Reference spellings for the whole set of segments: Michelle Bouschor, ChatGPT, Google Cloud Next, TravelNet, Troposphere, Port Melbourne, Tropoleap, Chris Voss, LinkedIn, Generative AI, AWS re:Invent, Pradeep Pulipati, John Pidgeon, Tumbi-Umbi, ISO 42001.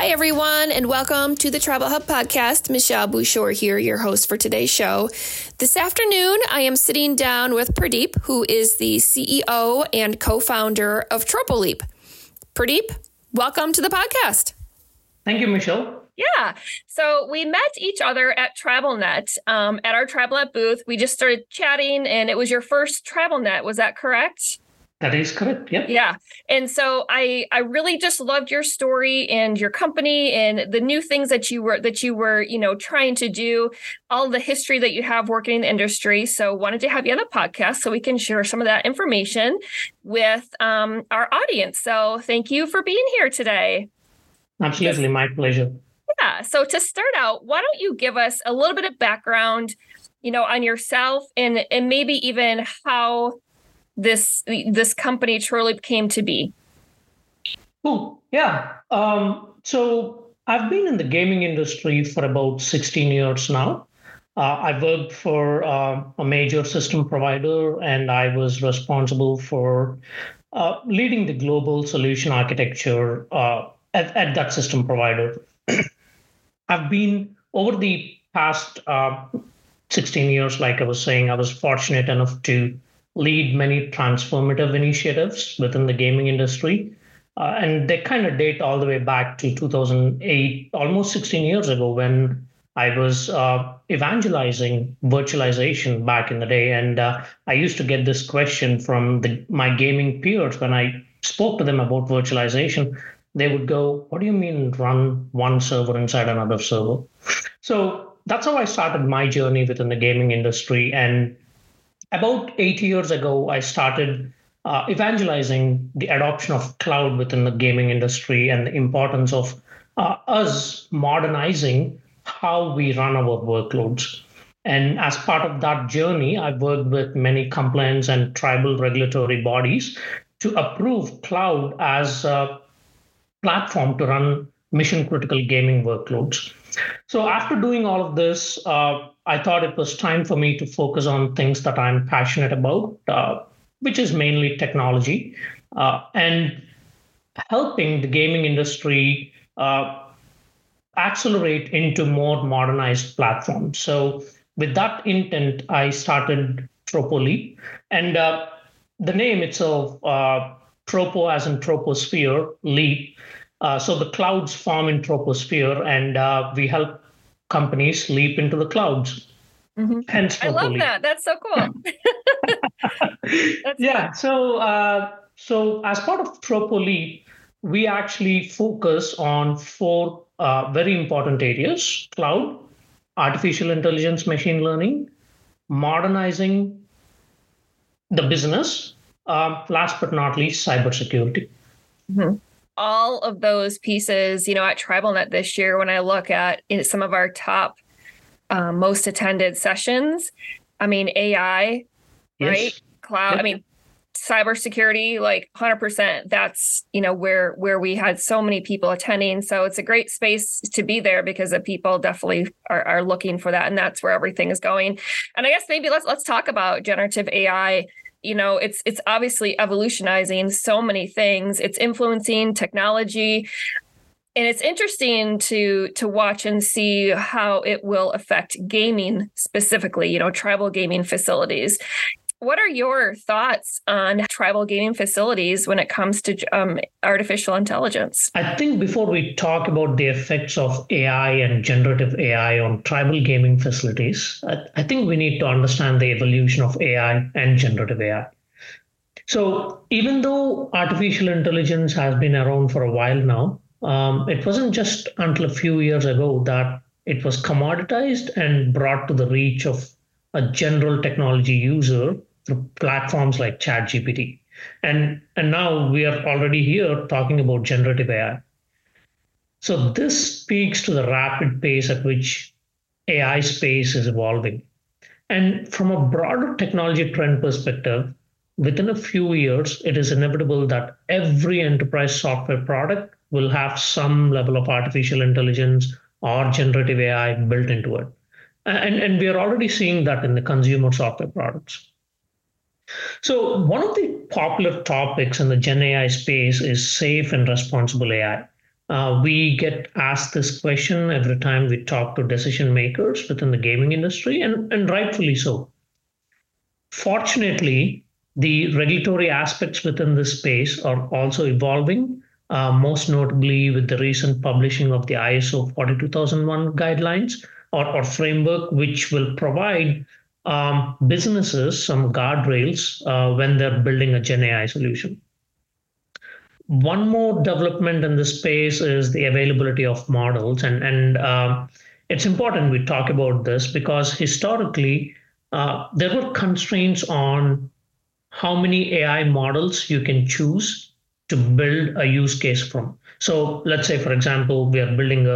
Hi, everyone, and welcome to the Travel Hub podcast. Michelle Bouschor here, your host for today's show. This afternoon, I am sitting down with Pradeep, who is the CEO and co-founder of Tropoleap. Pradeep, welcome to the podcast. Thank you, Michelle. Yeah. So we met each other at TravelNet at our TravelNet booth. We just started chatting, and it was your first TravelNet. Was that correct? That is correct. Yep. Yeah. And so I really just loved your story and your company and the new things that you were trying to do, all the history that you have working in the industry. So wanted to have you on the podcast so we can share some of that information with our audience. So thank you for being here today. Absolutely. My pleasure. Yeah. So to start out, why don't you give us a little bit of background, on yourself and maybe even how this company Tropoleap came to be? Cool. Yeah. So I've been in the gaming industry for about 16 years now. I worked for a major system provider, and I was responsible for leading the global solution architecture at that system provider. I've been, over the past 16 years, like I was saying, I was fortunate enough to lead many transformative initiatives within the gaming industry. And they kind of date all the way back to 2008, almost 16 years ago, when I was evangelizing virtualization back in the day. And I used to get this question from my gaming peers when I spoke to them about virtualization. They would go, "What do you mean run one server inside another server?" So that's how I started my journey within the gaming industry. And about 8 years ago, I started evangelizing the adoption of cloud within the gaming industry and the importance of us modernizing how we run our workloads. And as part of that journey, I've worked with many compliance and tribal regulatory bodies to approve cloud as a platform to run mission-critical gaming workloads. So after doing all of this, I thought it was time for me to focus on things that I'm passionate about, which is mainly technology, and helping the gaming industry accelerate into more modernized platforms. So with that intent, I started Tropoleap, and the name itself, Tropo as in Troposphere, Leap. So the clouds form in Troposphere, and we help companies leap into the clouds. Mm-hmm. Hence, I love that. That's so cool. That's cool. So as part of Tropoleap, we actually focus on four very important areas: cloud, artificial intelligence, machine learning, modernizing the business, last but not least, cybersecurity. Mm-hmm. All of those pieces, at TravelNet this year, when I look at some of our top most attended sessions, I mean, AI, yes. Right? Cloud, yep. I mean, cybersecurity, like 100%. That's, where we had so many people attending. So it's a great space to be there because the people definitely are looking for that. And that's where everything is going. And I guess maybe let's talk about generative AI. It's obviously evolutionizing so many things. It's influencing technology, and it's interesting to watch and see how it will affect gaming specifically, tribal gaming facilities. What are your thoughts on tribal gaming facilities when it comes to artificial intelligence? I think before we talk about the effects of AI and generative AI on tribal gaming facilities, I think we need to understand the evolution of AI and generative AI. So even though artificial intelligence has been around for a while now, it wasn't just until a few years ago that it was commoditized and brought to the reach of a general technology user through platforms like ChatGPT. And now we are already here talking about generative AI. So this speaks to the rapid pace at which AI space is evolving. And from a broader technology trend perspective, within a few years, it is inevitable that every enterprise software product will have some level of artificial intelligence or generative AI built into it. And we are already seeing that in the consumer software products. So one of the popular topics in the Gen AI space is safe and responsible AI, We get asked this question every time we talk to decision makers within the gaming industry, and rightfully so. Fortunately, the regulatory aspects within this space are also evolving, most notably with the recent publishing of the ISO 42001 guidelines or framework, which will provide businesses some guardrails when they're building a Gen AI solution. One more development in this space is the availability of models. And it's important we talk about this because historically, there were constraints on how many AI models you can choose to build a use case from. So let's say, for example, we are building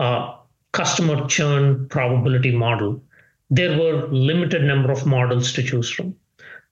a customer churn probability model. There were limited number of models to choose from.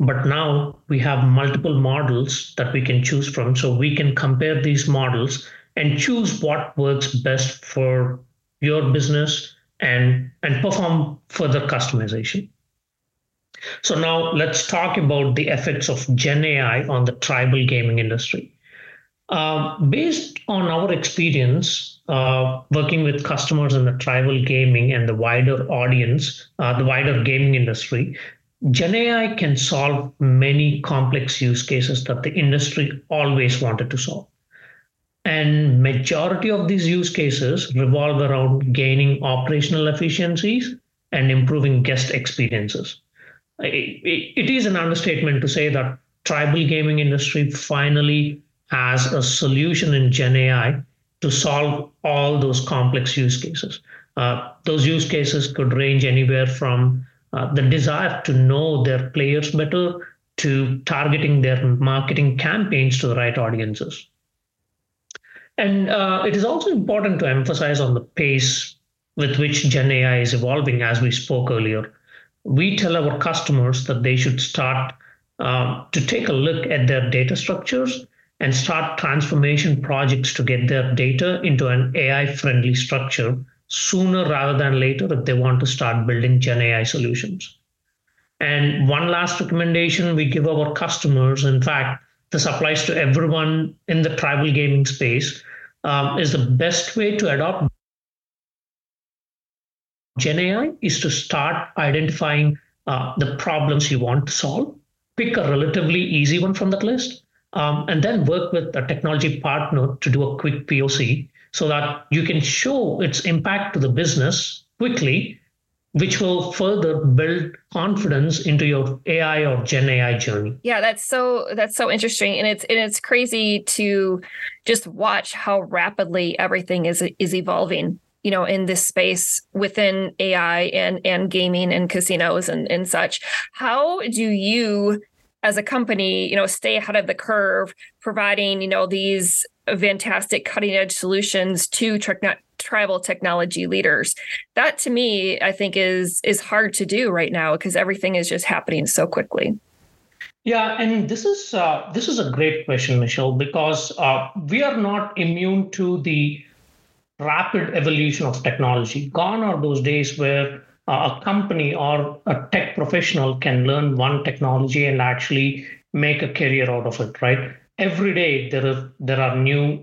But now we have multiple models that we can choose from. So we can compare these models and choose what works best for your business and perform further customization. So now let's talk about the effects of Gen AI on the tribal gaming industry. Based on our experience working with customers in the tribal gaming and the wider audience, the wider gaming industry, Gen AI can solve many complex use cases that the industry always wanted to solve. And majority of these use cases revolve around gaining operational efficiencies and improving guest experiences. It is an understatement to say that tribal gaming industry finally has a solution in Gen AI to solve all those complex use cases. Those use cases could range anywhere from the desire to know their players better to targeting their marketing campaigns to the right audiences. And it is also important to emphasize on the pace with which Gen AI is evolving, as we spoke earlier. We tell our customers that they should start to take a look at their data structures and start transformation projects to get their data into an AI-friendly structure sooner rather than later if they want to start building Gen AI solutions. And one last recommendation we give our customers, in fact, this applies to everyone in the tribal gaming space, is the best way to adopt Gen AI is to start identifying the problems you want to solve, pick a relatively easy one from that list, and then work with a technology partner to do a quick POC so that you can show its impact to the business quickly, which will further build confidence into your AI or Gen AI journey. Yeah, that's so interesting. And it's crazy to just watch how rapidly everything is evolving, you know, in this space within AI and gaming and casinos and such. How do you, as a company, you know, stay ahead of the curve, providing, you know, these fantastic cutting edge solutions to tribal technology leaders? That, to me, I think is hard to do right now because everything is just happening so quickly. Yeah, and this is a great question, Michelle, because we are not immune to the rapid evolution of technology. Gone are those days where a company or a tech professional can learn one technology and actually make a career out of it, right? Every day there are new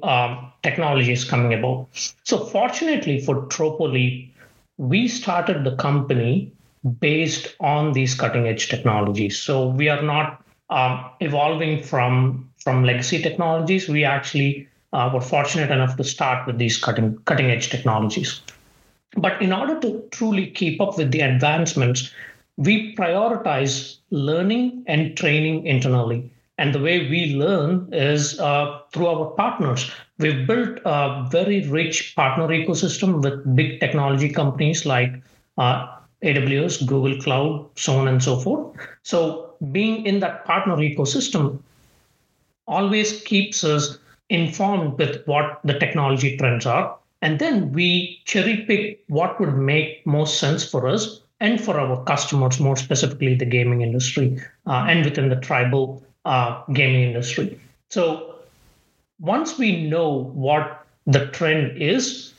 technologies coming about. So fortunately for Tropoleap, we started the company based on these cutting edge technologies. So we are not evolving from legacy technologies. We actually were fortunate enough to start with these cutting edge technologies. But in order to truly keep up with the advancements, we prioritize learning and training internally. And the way we learn is through our partners. We've built a very rich partner ecosystem with big technology companies like AWS, Google Cloud, so on and so forth. So being in that partner ecosystem always keeps us informed with what the technology trends are. And then we cherry pick what would make most sense for us and for our customers, more specifically the gaming industry and within the tribal gaming industry. So once we know what the trend is,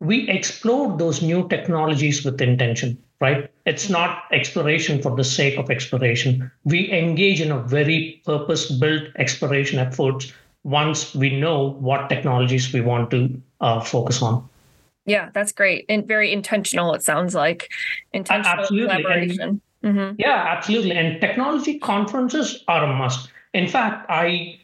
we explore those new technologies with intention, right? It's not exploration for the sake of exploration. We engage in a very purpose-built exploration efforts once we know what technologies we want to focus on. Yeah, that's great. And very intentional, it sounds like. Intentional collaboration. Mm-hmm. Yeah, absolutely. And technology conferences are a must. In fact, I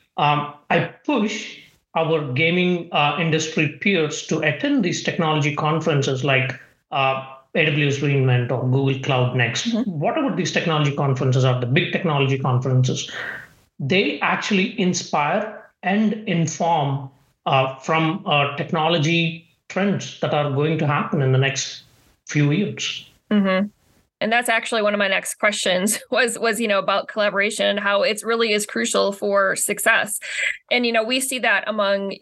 push our gaming industry peers to attend these technology conferences like AWS re:Invent or Google Cloud Next. Mm-hmm. Whatever these technology conferences are, the big technology conferences, they actually inspire and inform from technology trends that are going to happen in the next few years. Mm-hmm. And that's actually one of my next questions was, you know, about collaboration and how it really is crucial for success. And, you know, we see that among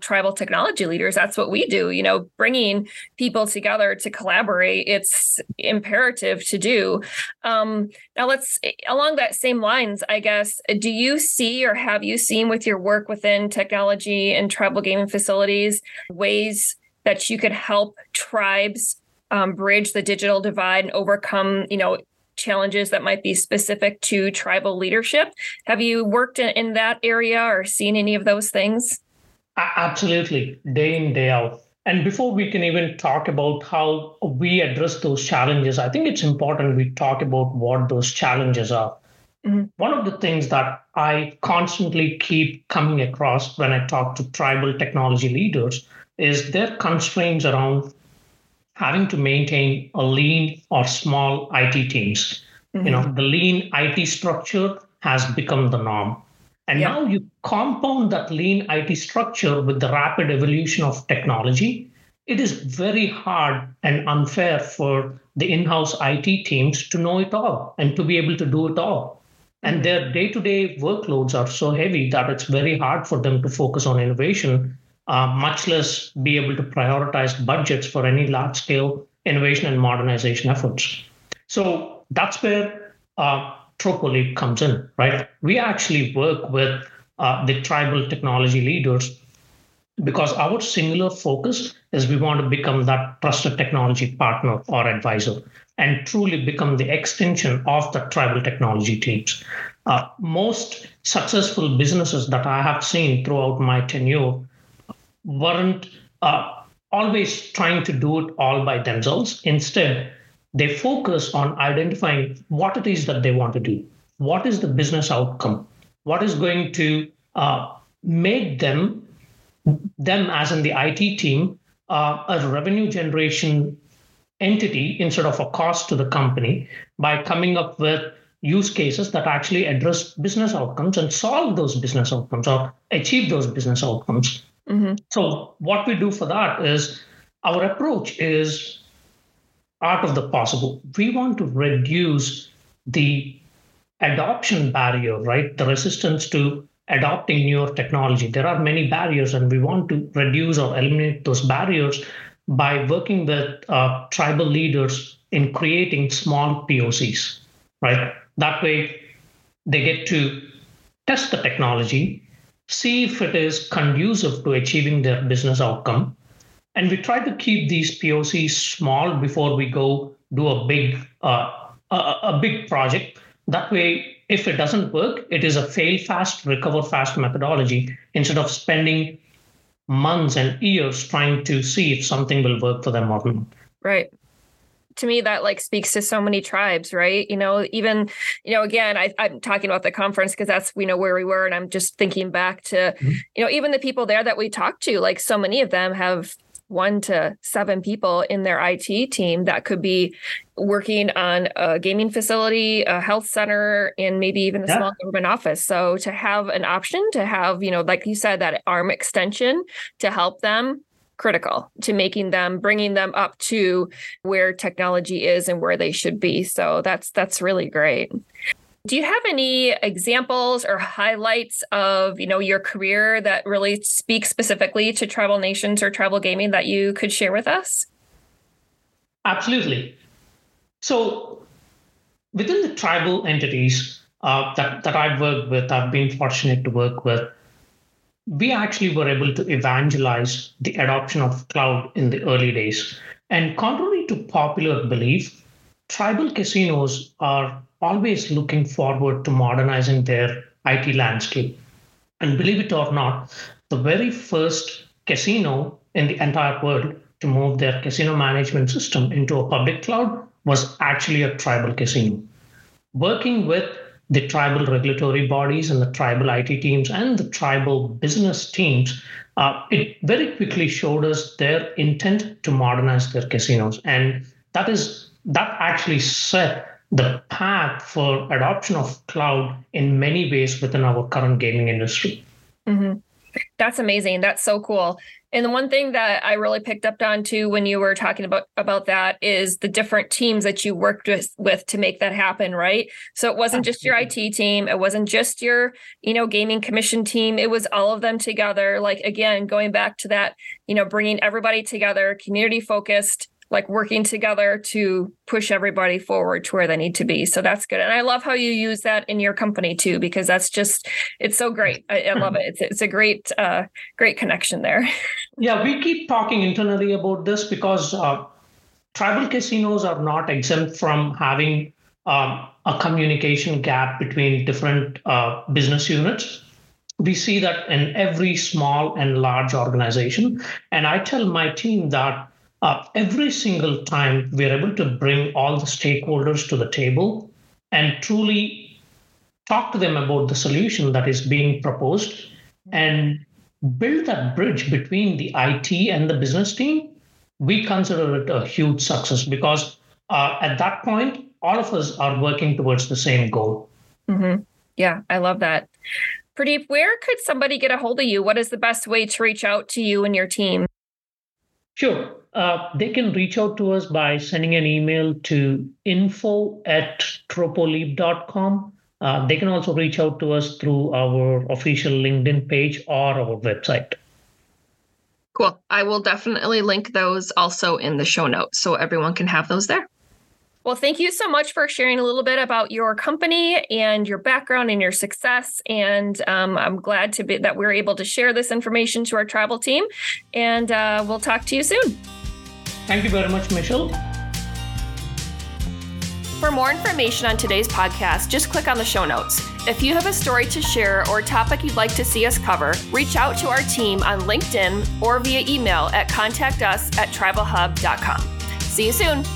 tribal technology leaders. That's what we do, you know, bringing people together to collaborate. It's imperative to do. Now along that same lines, I guess, do you see or have you seen with your work within technology and tribal gaming facilities ways that you could help tribes bridge the digital divide and overcome, you know, challenges that might be specific to tribal leadership? Have you worked in that area or seen any of those things? Absolutely, day in, day out. And before we can even talk about how we address those challenges, I think it's important we talk about what those challenges are. Mm-hmm. One of the things that I constantly keep coming across when I talk to tribal technology leaders is their constraints around having to maintain a lean or small IT teams. Mm-hmm. You know, the lean IT structure has become the norm. And yeah. Now you compound that lean IT structure with the rapid evolution of technology. It is very hard and unfair for the in-house IT teams to know it all and to be able to do it all. And their day-to-day workloads are so heavy that it's very hard for them to focus on innovation, much less be able to prioritize budgets for any large-scale innovation and modernization efforts. So that's where Tropoleap comes in, right? We actually work with the tribal technology leaders because our singular focus is we want to become that trusted technology partner or advisor and truly become the extension of the tribal technology teams. Most successful businesses that I have seen throughout my tenure weren't always trying to do it all by themselves. Instead, they focus on identifying what it is that they want to do. What is the business outcome? What is going to make them as in the IT team, a revenue generation entity instead of a cost to the company by coming up with use cases that actually address business outcomes and solve those business outcomes or achieve those business outcomes. Mm-hmm. So what we do for that is our approach is art of the possible. We want to reduce the adoption barrier, right? The resistance to adopting newer technology. There are many barriers, and we want to reduce or eliminate those barriers by working with tribal leaders in creating small POCs, right? That way they get to test the technology, see if it is conducive to achieving their business outcome. And we try to keep these POCs small before we go do a big project. That way, if it doesn't work, it is a fail fast, recover fast methodology instead of spending months and years trying to see if something will work for them or not. Right. To me, that like speaks to so many tribes, right? You know, even, you know, again, I'm talking about the conference because that's, you know, where we were. And I'm just thinking back to, mm-hmm. you know, even the people there that we talked to, like so many of them have 1 to 7 people in their IT team that could be working on a gaming facility, a health center, and maybe even a small government office. So to have an option to have, you know, like you said, that arm extension to help them, critical to making them, bringing them up to where technology is and where they should be. So that's really great. Do you have any examples or highlights of, you know, your career that really speak specifically to tribal nations or tribal gaming that you could share with us? Absolutely. So within the tribal entities that I've worked with, I've been fortunate to work with, we actually were able to evangelize the adoption of cloud in the early days. And contrary to popular belief, tribal casinos are always looking forward to modernizing their IT landscape. And believe it or not, the very first casino in the entire world to move their casino management system into a public cloud was actually a tribal casino. Working with the tribal regulatory bodies and the tribal IT teams and the tribal business teams, it very quickly showed us their intent to modernize their casinos. And that actually set the path for adoption of cloud in many ways within our current gaming industry. Mm-hmm. That's amazing. That's so cool. And the one thing that I really picked up on too when you were talking about that is the different teams that you worked with to make that happen, right? So it wasn't just your IT team. It wasn't just your, gaming commission team. It was all of them together. Like, again, going back to that, bringing everybody together, community focused, like working together to push everybody forward to where they need to be. So that's good. And I love how you use that in your company too, because that's just, it's so great. I love it. It's a great, great connection there. Yeah, we keep talking internally about this because tribal casinos are not exempt from having a communication gap between different business units. We see that in every small and large organization. And I tell my team that every single time we're able to bring all the stakeholders to the table and truly talk to them about the solution that is being proposed and build that bridge between the IT and the business team, we consider it a huge success because at that point, all of us are working towards the same goal. Mm-hmm. Yeah, I love that. Pradeep, where could somebody get a hold of you? What is the best way to reach out to you and your team? Sure. They can reach out to us by sending an email to info@tropoleap.com. They can also reach out to us through our official LinkedIn page or our website. Cool. I will definitely link those also in the show notes so everyone can have those there. Well, thank you so much for sharing a little bit about your company and your background and your success. And I'm glad that we're able to share this information to our tribal team. And we'll talk to you soon. Thank you very much, Michelle. For more information on today's podcast, just click on the show notes. If you have a story to share or a topic you'd like to see us cover, reach out to our team on LinkedIn or via email at contactus@tribalhub.com. See you soon.